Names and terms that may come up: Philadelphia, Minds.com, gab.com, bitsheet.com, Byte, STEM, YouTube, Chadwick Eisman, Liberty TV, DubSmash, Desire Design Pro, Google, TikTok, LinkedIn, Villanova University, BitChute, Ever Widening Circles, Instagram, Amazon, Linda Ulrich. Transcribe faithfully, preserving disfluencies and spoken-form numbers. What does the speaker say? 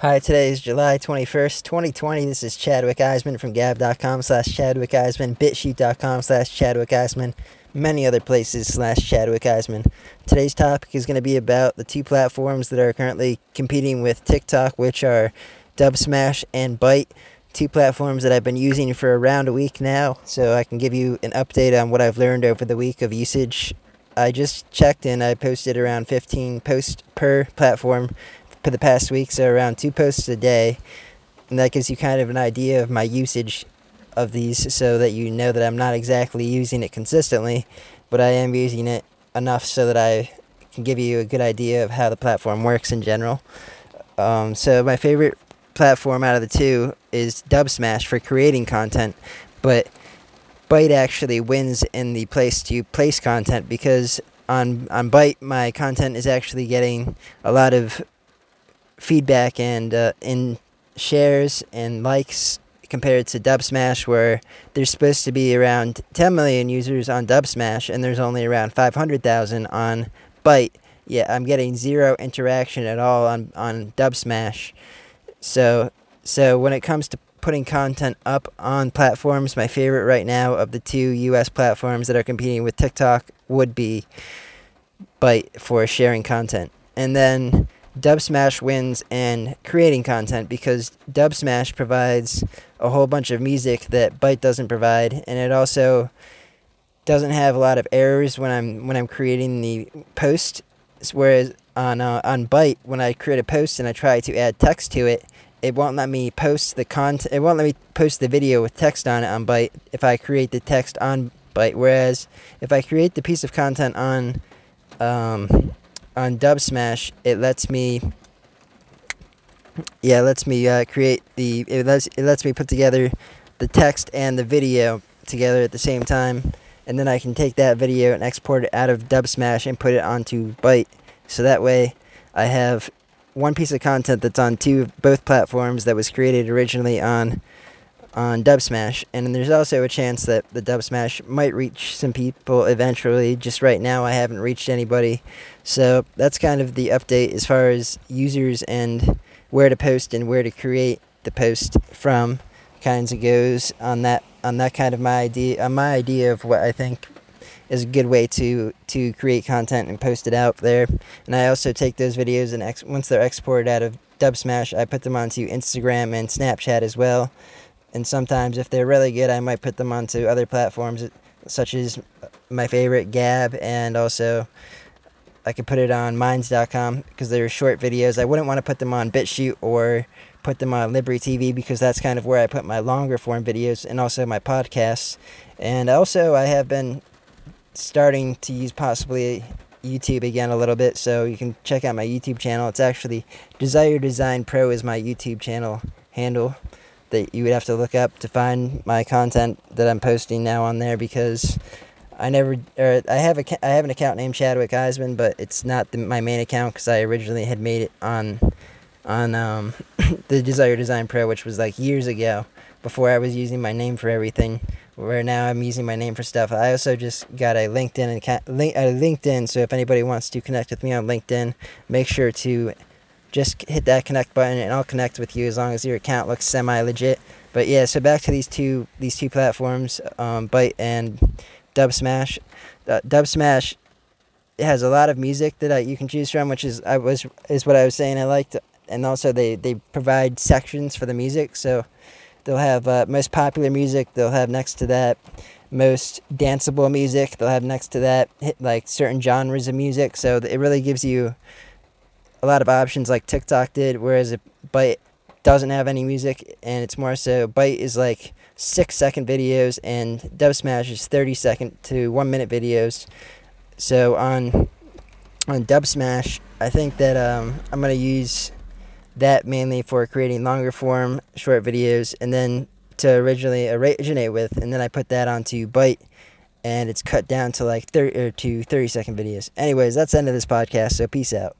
Hi, today is July twenty-first, twenty twenty. This is Chadwick Eisman from gab.com slash Chadwick Eisman, bitsheet.com slash Chadwick Eisman, many other places slash Chadwick Eisman. Today's topic is going to be about the two platforms that are currently competing with TikTok, which are DubSmash and Byte, two platforms that I've been using for around a week now, so I can give you an update on what I've learned over the week of usage. I just checked and I posted around fifteen posts per platform for the past week, so around two posts a day, and that gives you kind of an idea of my usage of these so that you know that I'm not exactly using it consistently, but I am using it enough so that I can give you a good idea of how the platform works in general. Um, so my favorite platform out of the two is DubSmash for creating content, but Byte actually wins in the place to place content, because on, on Byte my content is actually getting a lot of feedback and uh, in shares and likes compared to DubSmash, where there's supposed to be around ten million users on DubSmash and there's only around five hundred thousand on Byte. Yeah, I'm getting zero interaction at all on, on DubSmash. So, so when it comes to putting content up on platforms, my favorite right now of the two U S platforms that are competing with TikTok would be Byte for sharing content. And then DubSmash wins in creating content because DubSmash provides a whole bunch of music that Byte doesn't provide, and it also doesn't have a lot of errors when I'm when I'm creating the post. Whereas on uh, on Byte, when I create a post and I try to add text to it, it won't let me post the content. It won't let me post the video with text on it on Byte if I create the text on Byte. Whereas if I create the piece of content on um, on DubSmash, it lets me, yeah, it lets me uh, create the, it lets, it lets me put together the text and the video together at the same time, and then I can take that video and export it out of DubSmash and put it onto Byte, so that way I have one piece of content that's on two, both platforms that was created originally on, on DubSmash. And then there's also a chance that the DubSmash might reach some people eventually. Just right now I haven't reached anybody. So that's kind of the update as far as users and where to post and where to create the post from. Kinds of goes on that on that kind of my idea on my idea of what I think is a good way to to create content and post it out there. And I also take those videos and ex- once they're exported out of DubSmash, I put them onto Instagram and Snapchat as well. And sometimes, if they're really good, I might put them onto other platforms, such as my favorite, Gab, and also I could put it on Minds dot com because they're short videos. I wouldn't want to put them on BitChute or put them on Liberty T V because that's kind of where I put my longer form videos and also my podcasts. And also, I have been starting to use possibly YouTube again a little bit, so you can check out my YouTube channel. It's actually Desire Design Pro is my YouTube channel handle that you would have to look up to find my content that I'm posting now on there, because I never, or I have a, I have an account named Chadwick Eisman, but it's not the, my main account, because I originally had made it on, on um, the Desire Design Pro, which was like years ago, before I was using my name for everything, where now I'm using my name for stuff. I also just got a LinkedIn, account, link, a LinkedIn, so if anybody wants to connect with me on LinkedIn, make sure to just hit that connect button and I'll connect with you as long as your account looks semi-legit. But yeah, so back to these two these two platforms, um, Byte and DubSmash. Uh, DubSmash has a lot of music that I, you can choose from, which is I was is what I was saying I liked. And also they, they provide sections for the music. So they'll have uh, most popular music, they'll have next to that most danceable music, they'll have next to that like certain genres of music. So it really gives you a lot of options like TikTok did, whereas Byte doesn't have any music, and it's more so Byte is like six second videos and DubSmash is thirty second to one minute videos. So on on DubSmash, I think that um, I'm gonna use that mainly for creating longer form short videos, and then to originally originate with, and then I put that onto Byte. And it's cut down to like thirty or to thirty second videos. Anyways, that's the end of this podcast. So peace out.